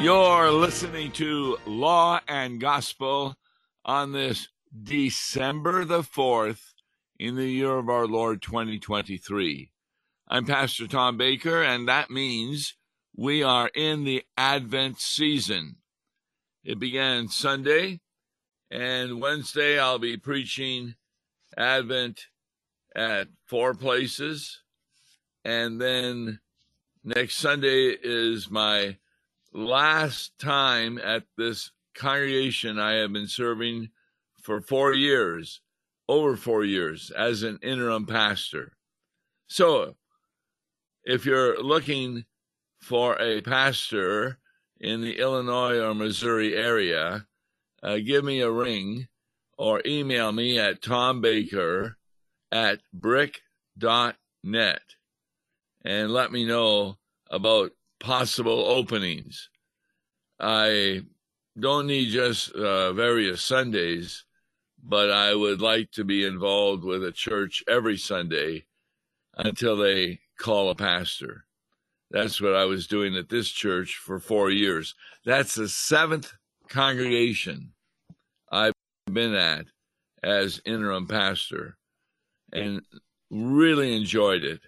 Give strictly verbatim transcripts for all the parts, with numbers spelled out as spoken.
You're listening to Law and Gospel on this December the fourth in the year of our Lord twenty twenty-three. I'm Pastor Tom Baker, and that means we are in the Advent season. It began Sunday, and Wednesday I'll be preaching Advent at four places, and then next Sunday is my last time at this congregation I have been serving for four years, over four years, as an interim pastor. So if you're looking for a pastor in the Illinois or Missouri area, uh, give me a ring or email me at tombaker at brick dot net and let me know about possible openings. I don't need just uh, various Sundays, but I would like to be involved with a church every Sunday until they call a pastor. That's what I was doing at this church for four years. That's the seventh congregation I've been at as interim pastor, and really enjoyed it.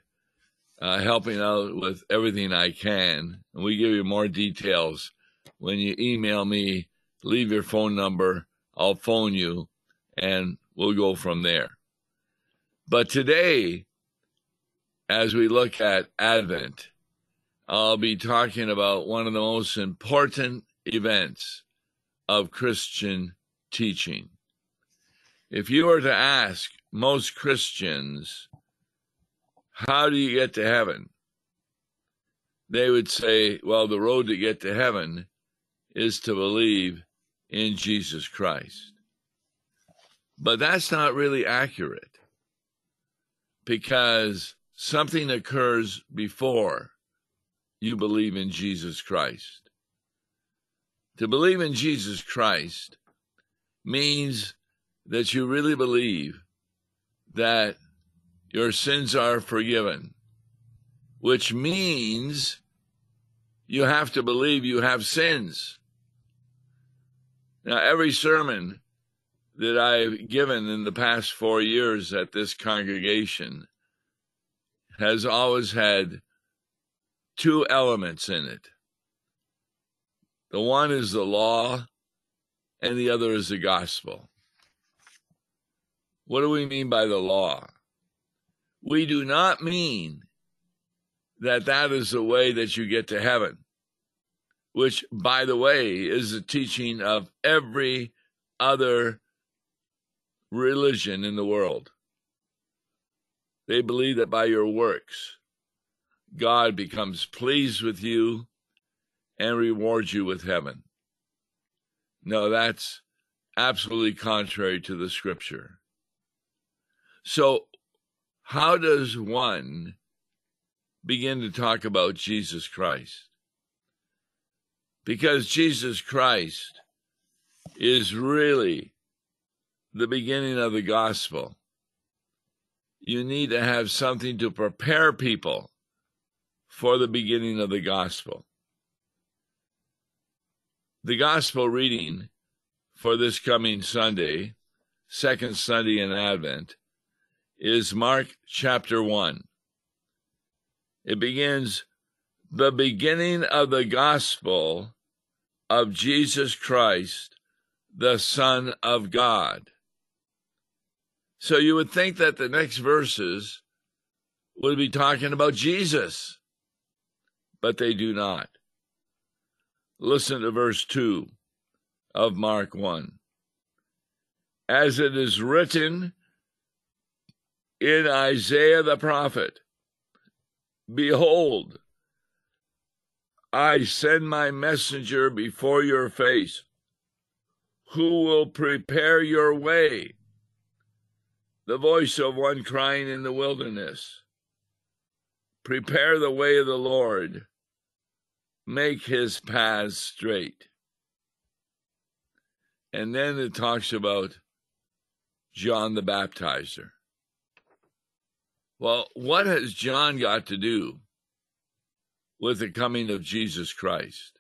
Uh, helping out with everything I can. And we give you more details. When you email me, leave your phone number, I'll phone you, and we'll go from there. But today, as we look at Advent, I'll be talking about one of the most important events of Christian teaching. If you were to ask most Christians, how do you get to heaven? They would say, well, the road to get to heaven is to believe in Jesus Christ. But that's not really accurate, because something occurs before you believe in Jesus Christ. To believe in Jesus Christ means that you really believe that your sins are forgiven, which means you have to believe you have sins. Now, every sermon that I've given in the past four years at this congregation has always had two elements in it. The one is the law, and the other is the gospel. What do we mean by the law? We do not mean that that is the way that you get to heaven, which, by the way, is the teaching of every other religion in the world. They believe that by your works, God becomes pleased with you and rewards you with heaven. No, that's absolutely contrary to the Scripture. So, how does one begin to talk about Jesus Christ? Because Jesus Christ is really the beginning of the gospel. You need to have something to prepare people for the beginning of the gospel. The gospel reading for this coming Sunday, second Sunday in Advent, is Mark chapter one. It begins, the beginning of the gospel of Jesus Christ, the Son of God. So you would think that the next verses would be talking about Jesus, but they do not. Listen to verse two of Mark one. As it is written in Isaiah the prophet, behold, I send my messenger before your face, who will prepare your way. The voice of one crying in the wilderness, prepare the way of the Lord, make his paths straight. And then it talks about John the Baptizer. Well, what has John got to do with the coming of Jesus Christ?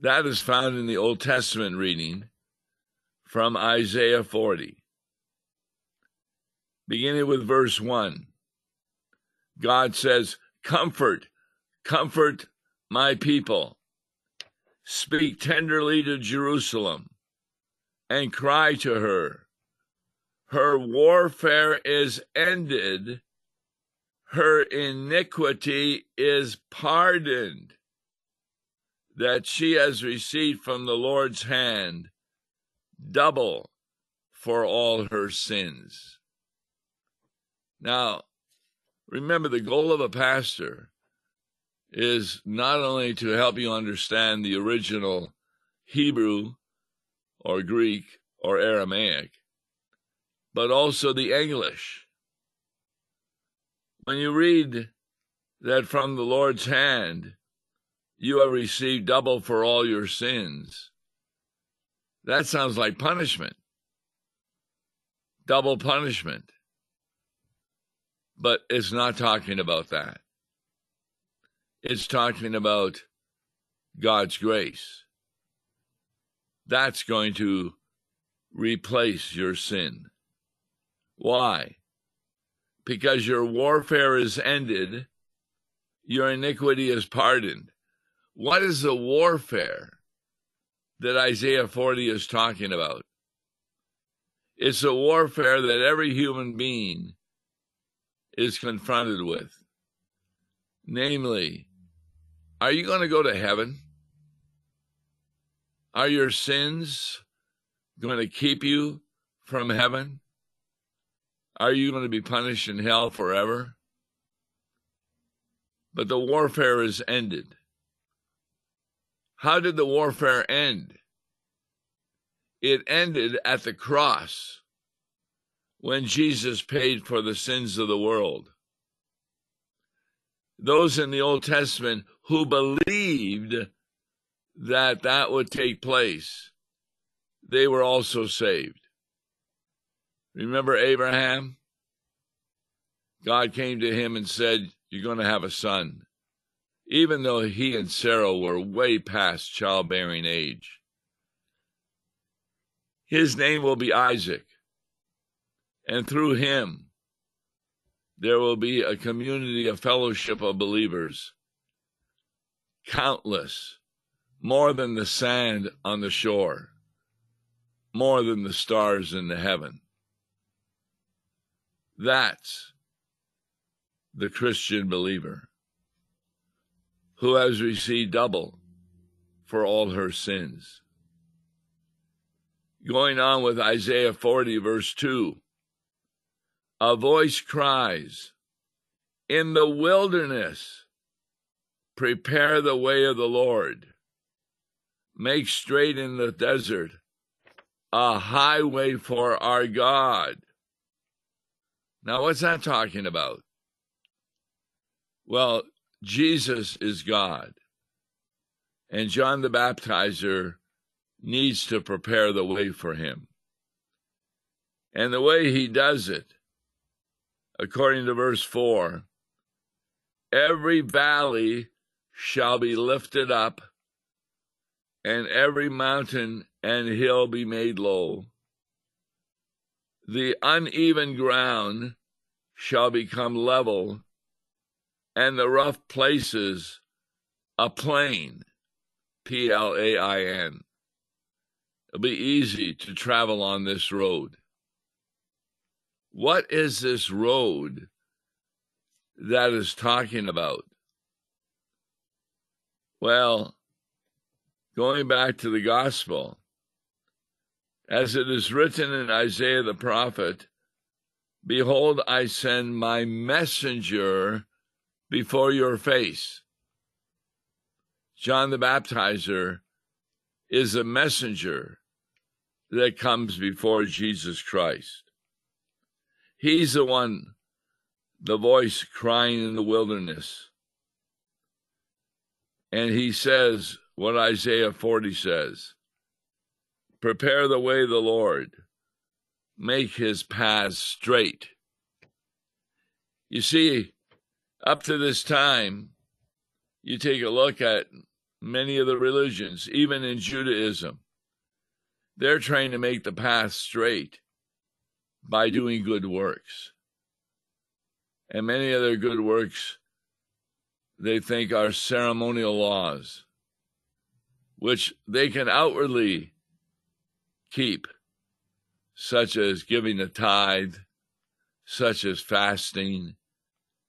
That is found in the Old Testament reading from Isaiah forty. Beginning with verse one, God says, "Comfort, comfort my people. Speak tenderly to Jerusalem and cry to her. Her warfare is ended. Her iniquity is pardoned, that she has received from the Lord's hand double for all her sins." Now, remember, the goal of a pastor is not only to help you understand the original Hebrew or Greek or Aramaic, but also the English. When you read that from the Lord's hand, you have received double for all your sins, that sounds like punishment, double punishment. But it's not talking about that. It's talking about God's grace. That's going to replace your sin. Why? Because your warfare is ended, your iniquity is pardoned. What is the warfare that Isaiah forty is talking about? It's the warfare that every human being is confronted with. Namely, are you going to go to heaven? Are your sins going to keep you from heaven? Are you going to be punished in hell forever? But the warfare is ended. How did the warfare end? It ended at the cross, when Jesus paid for the sins of the world. Those in the Old Testament who believed that that would take place, they were also saved. Remember Abraham? God came to him and said, "You're going to have a son," even though he and Sarah were way past childbearing age. "His name will be Isaac, and through him, there will be a community, a fellowship of believers, countless, more than the sand on the shore, more than the stars in the heaven." That's the Christian believer who has received double for all her sins. Going on with Isaiah forty, verse two, a voice cries, "In the wilderness, prepare the way of the Lord. Make straight in the desert a highway for our God." Now, what's that talking about? Well, Jesus is God, and John the Baptizer needs to prepare the way for him. And the way he does it, according to verse four, "Every valley shall be lifted up, and every mountain and hill be made low. The uneven ground shall become level, and the rough places a plain," P L A I N. It'll be easy to travel on this road. What is this road that is talking about? Well, going back to the gospel, as it is written in Isaiah the prophet, "Behold, I send my messenger before your face." John the Baptizer is a messenger that comes before Jesus Christ. He's the one, the voice crying in the wilderness. And he says what Isaiah forty says, "Prepare the way of the Lord, make his paths straight." You see, up to this time, you take a look at many of the religions, even in Judaism. They're trying to make the path straight by doing good works. And many of their good works, they think, are ceremonial laws, which they can outwardly keep, such as giving a tithe, such as fasting,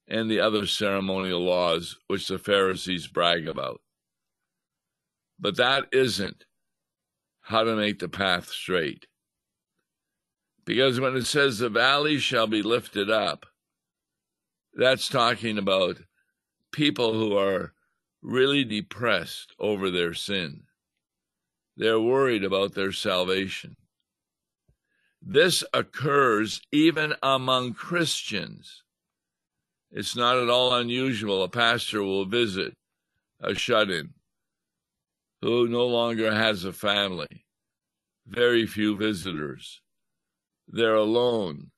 and the other ceremonial laws which the Pharisees brag about. But that isn't how to make the path straight. Because when it says the valley shall be lifted up, that's talking about people who are really depressed over their sin. They're worried about their salvation. This occurs even among Christians. It's not at all unusual. A pastor will visit a shut-in who no longer has a family, very few visitors. They're alone,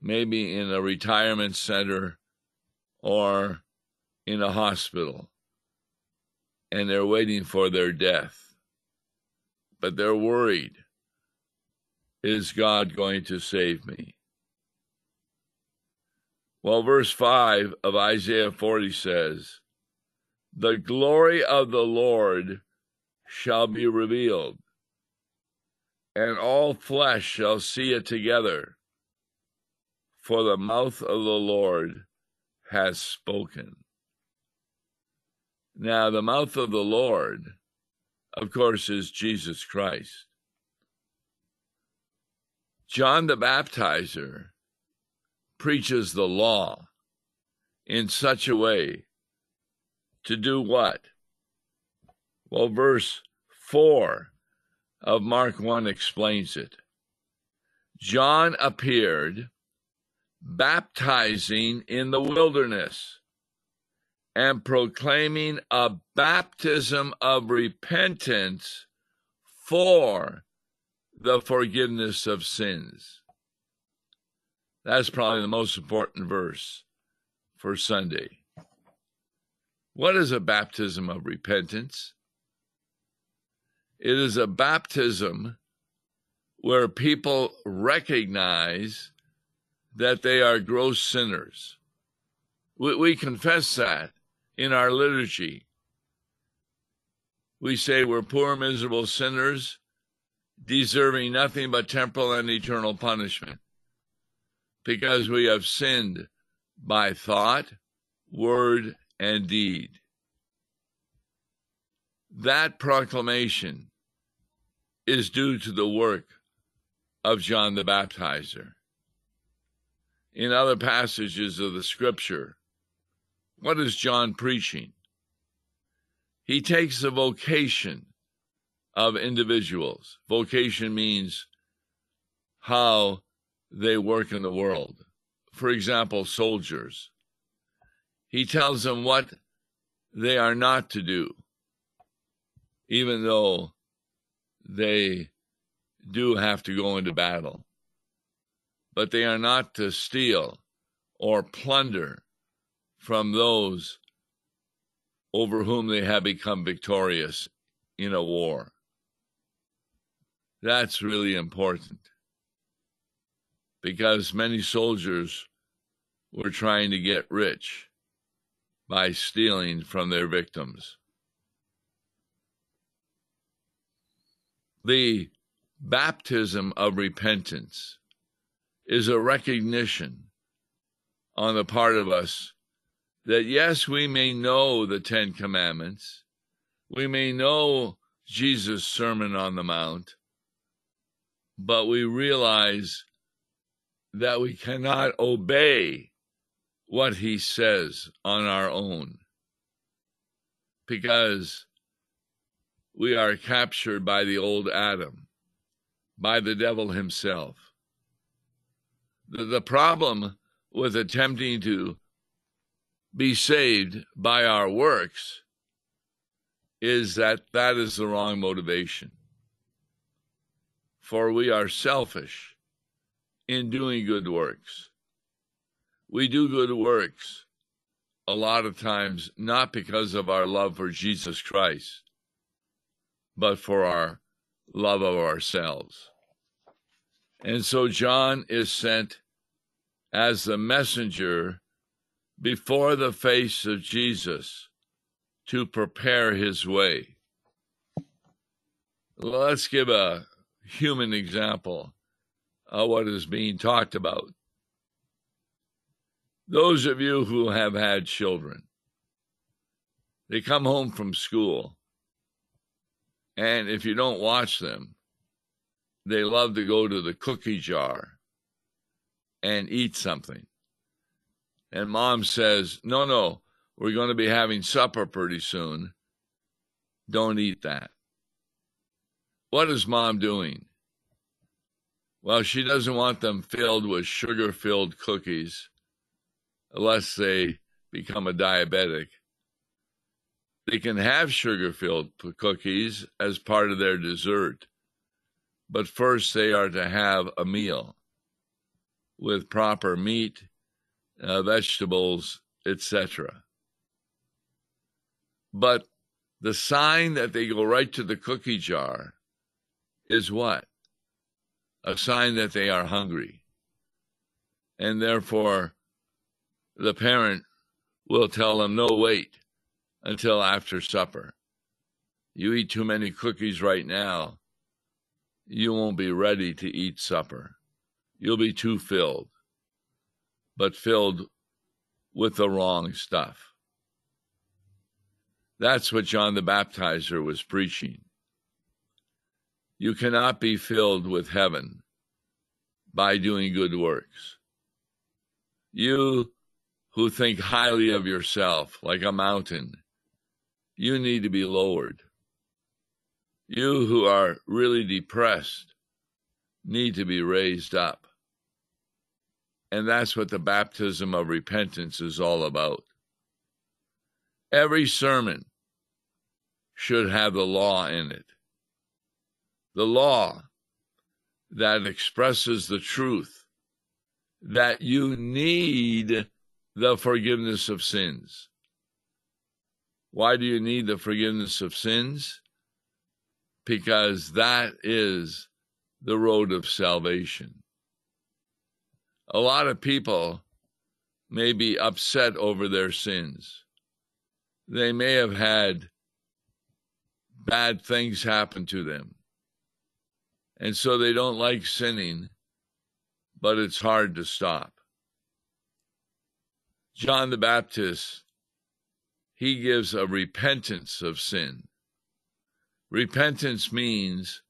maybe in a retirement center or in a hospital, and they're waiting for their death. But they're worried, is God going to save me? Well, verse five of Isaiah forty says, the glory of the Lord shall be revealed, and all flesh shall see it together, for the mouth of the Lord has spoken. Now, the mouth of the Lord, of course, is Jesus Christ. John the Baptizer preaches the law in such a way to do what? Well, verse four of Mark one explains it. John appeared, baptizing in the wilderness and proclaiming a baptism of repentance for the forgiveness of sins. That's probably the most important verse for Sunday. What is a baptism of repentance? It is a baptism where people recognize that they are gross sinners. We, we confess that in our liturgy. We say we're poor, miserable sinners, deserving nothing but temporal and eternal punishment, because we have sinned by thought, word, and deed. That proclamation is due to the work of John the Baptizer. In other passages of the Scripture, what is John preaching? He takes the vocation of individuals. Vocation means how they work in the world. For example, soldiers. He tells them what they are not to do, even though they do have to go into battle. But they are not to steal or plunder from those over whom they have become victorious in a war. That's really important, because many soldiers were trying to get rich by stealing from their victims. The baptism of repentance is a recognition on the part of us that, yes, we may know the Ten Commandments, we may know Jesus' Sermon on the Mount, but we realize that we cannot obey what he says on our own, because we are captured by the old Adam, by the devil himself. The, the problem with attempting to be saved by our works is that that is the wrong motivation. For we are selfish in doing good works. We do good works a lot of times not because of our love for Jesus Christ, but for our love of ourselves. And so John is sent as the messenger before the face of Jesus to prepare his way. Let's give a human example of what is being talked about. Those of you who have had children, they come home from school, and if you don't watch them, they love to go to the cookie jar and eat something. And mom says, no, no, we're going to be having supper pretty soon. Don't eat that. What is mom doing? Well, she doesn't want them filled with sugar-filled cookies unless they become a diabetic. They can have sugar-filled cookies as part of their dessert, but first they are to have a meal with proper meat, uh, vegetables, et cetera. But the sign that they go right to the cookie jar is what? A sign that they are hungry. And therefore, the parent will tell them, no, wait until after supper. You eat too many cookies right now, you won't be ready to eat supper. You'll be too filled, but filled with the wrong stuff. That's what John the Baptizer was preaching. You cannot be filled with heaven by doing good works. You who think highly of yourself like a mountain, you need to be lowered. You who are really depressed need to be raised up. And that's what the baptism of repentance is all about. Every sermon should have the law in it. The law that expresses the truth that you need the forgiveness of sins. Why do you need the forgiveness of sins? Because that is the road of salvation. A lot of people may be upset over their sins. They may have had bad things happen to them. And so they don't like sinning, but it's hard to stop. John the Baptist, he gives a repentance of sin. Repentance means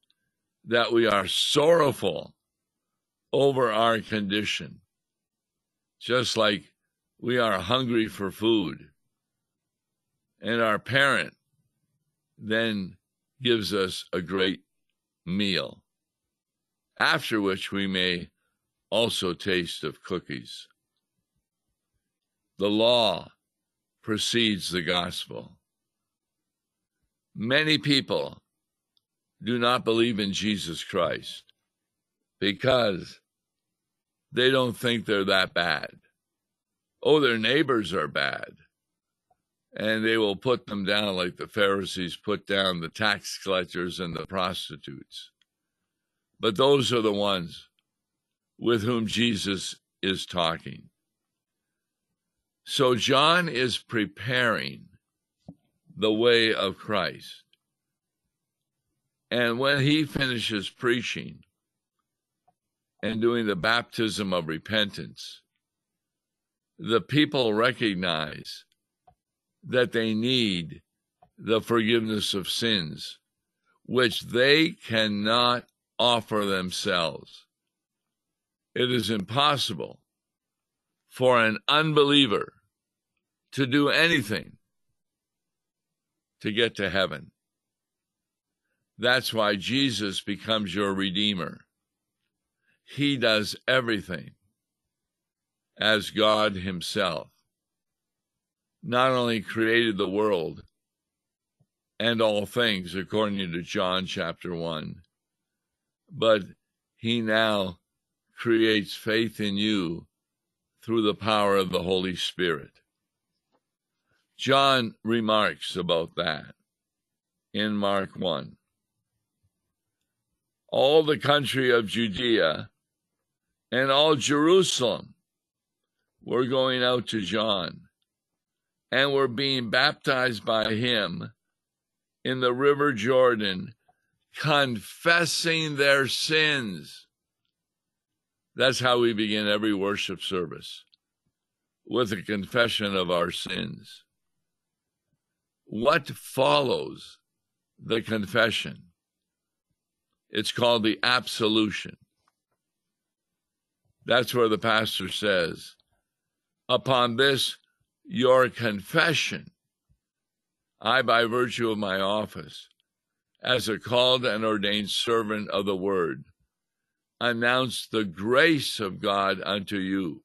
that we are sorrowful over our condition, just like we are hungry for food. And our parent then gives us a great meal, after which we may also taste of cookies. The law precedes the gospel. Many people do not believe in Jesus Christ because they don't think they're that bad. Oh, their neighbors are bad, and they will put them down like the Pharisees put down the tax collectors and the prostitutes. But those are the ones with whom Jesus is talking. So John is preparing the way of Christ. And when he finishes preaching and doing the baptism of repentance, the people recognize that they need the forgiveness of sins, which they cannot offer themselves. It is impossible for an unbeliever to do anything to get to heaven. That's why Jesus becomes your Redeemer. He does everything as God himself. Not only created the world and all things, according to John chapter one, but he now creates faith in you through the power of the Holy Spirit. John remarks about that in Mark one. All the country of Judea and all Jerusalem were going out to John and were being baptized by him in the river Jordan, confessing their sins. That's how we begin every worship service, with a confession of our sins. What follows the confession? It's called the absolution. That's where the pastor says, upon this, your confession, I, by virtue of my office, as a called and ordained servant of the word, announce the grace of God unto you.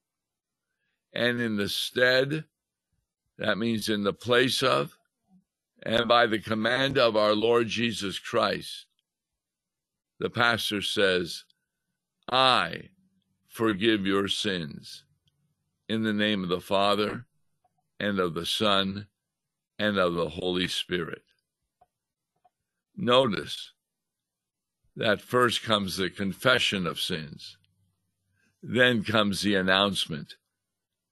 And in the stead, that means in the place of, and by the command of our Lord Jesus Christ, the pastor says, I forgive your sins in the name of the Father and of the Son and of the Holy Spirit. Notice that first comes the confession of sins. Then comes the announcement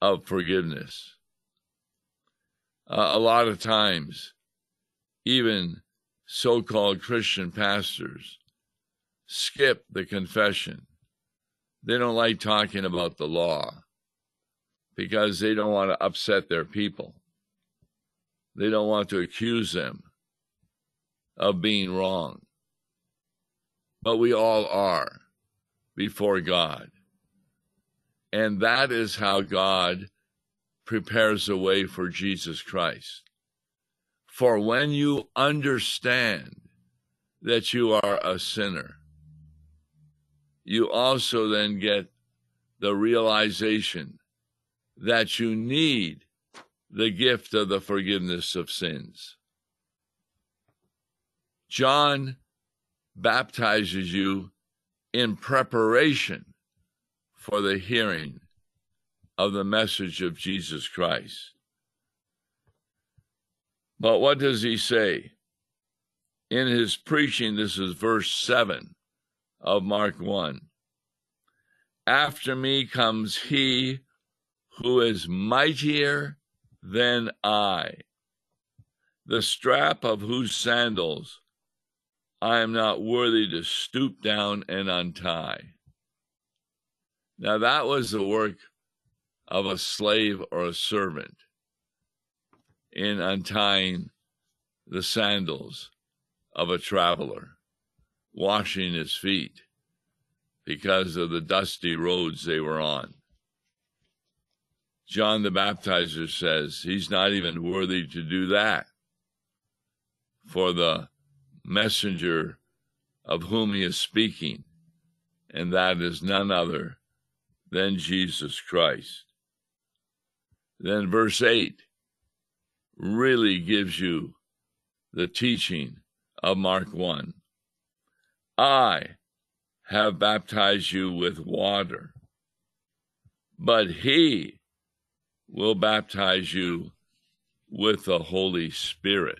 of forgiveness. Uh, a lot of times, even so-called Christian pastors skip the confession. They don't like talking about the law because they don't want to upset their people. They don't want to accuse them of being wrong. But we all are before God. And that is how God prepares the way for Jesus Christ. For when you understand that you are a sinner, you also then get the realization that you need the gift of the forgiveness of sins. John baptizes you in preparation for the hearing of the message of Jesus Christ. But what does he say? In his preaching, this is verse seven of Mark one. After me comes he who is mightier than I, the strap of whose sandals I am not worthy to stoop down and untie. Now that was the work of a slave or a servant in untying the sandals of a traveler, washing his feet because of the dusty roads they were on. John the Baptizer says he's not even worthy to do that, for the messenger of whom he is speaking, and that is none other than Jesus Christ. Then verse eight really gives you the teaching of Mark one. I have baptized you with water, but he will baptize you with the Holy Spirit.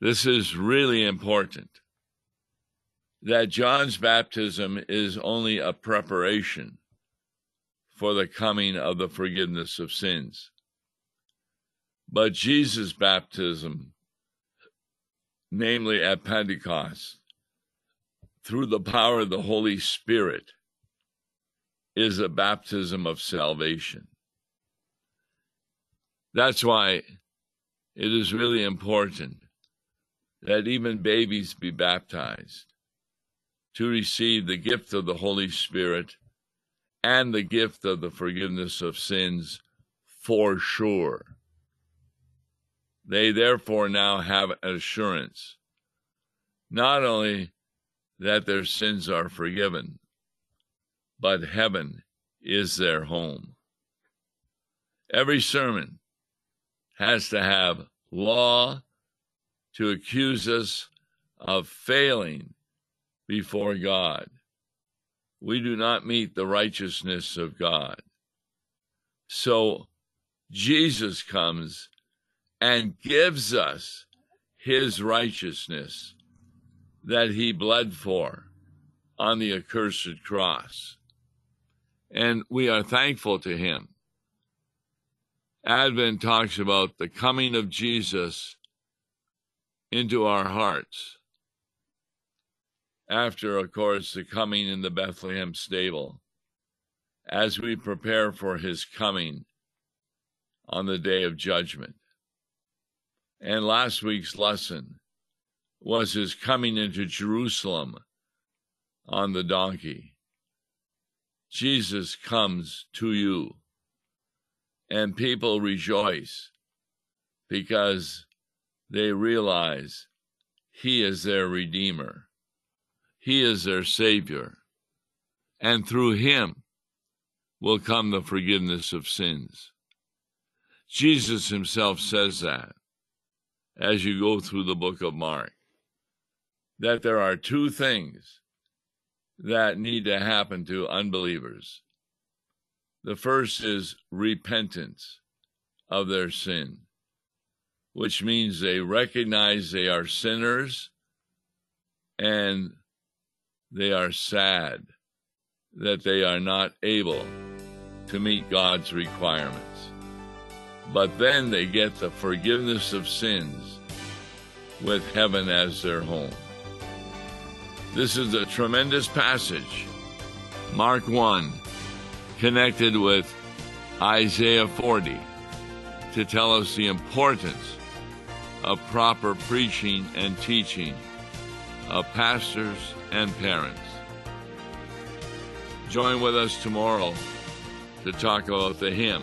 This is really important, that John's baptism is only a preparation for the coming of the forgiveness of sins. But Jesus' baptism, namely at Pentecost, through the power of the Holy Spirit, is a baptism of salvation. That's why it is really important that even babies be baptized to receive the gift of the Holy Spirit and the gift of the forgiveness of sins for sure. They therefore now have assurance, not only that their sins are forgiven, but heaven is their home. Every sermon has to have law to accuse us of failing before God. We do not meet the righteousness of God. So Jesus comes and gives us his righteousness that he bled for on the accursed cross. And we are thankful to him. Advent talks about the coming of Jesus into our hearts. After, of course, the coming in the Bethlehem stable, as we prepare for his coming on the day of judgment. And last week's lesson was his coming into Jerusalem on the donkey. Jesus comes to you, and people rejoice because they realize he is their Redeemer. He is their Savior, and through him will come the forgiveness of sins. Jesus himself says that as you go through the book of Mark, that there are two things that need to happen to unbelievers. The first is repentance of their sin, which means they recognize they are sinners and they are sad that they are not able to meet God's requirements. But then they get the forgiveness of sins with heaven as their home. This is a tremendous passage, Mark one, connected with Isaiah forty, to tell us the importance of proper preaching and teaching of pastors and parents. Join with us tomorrow to talk about the hymn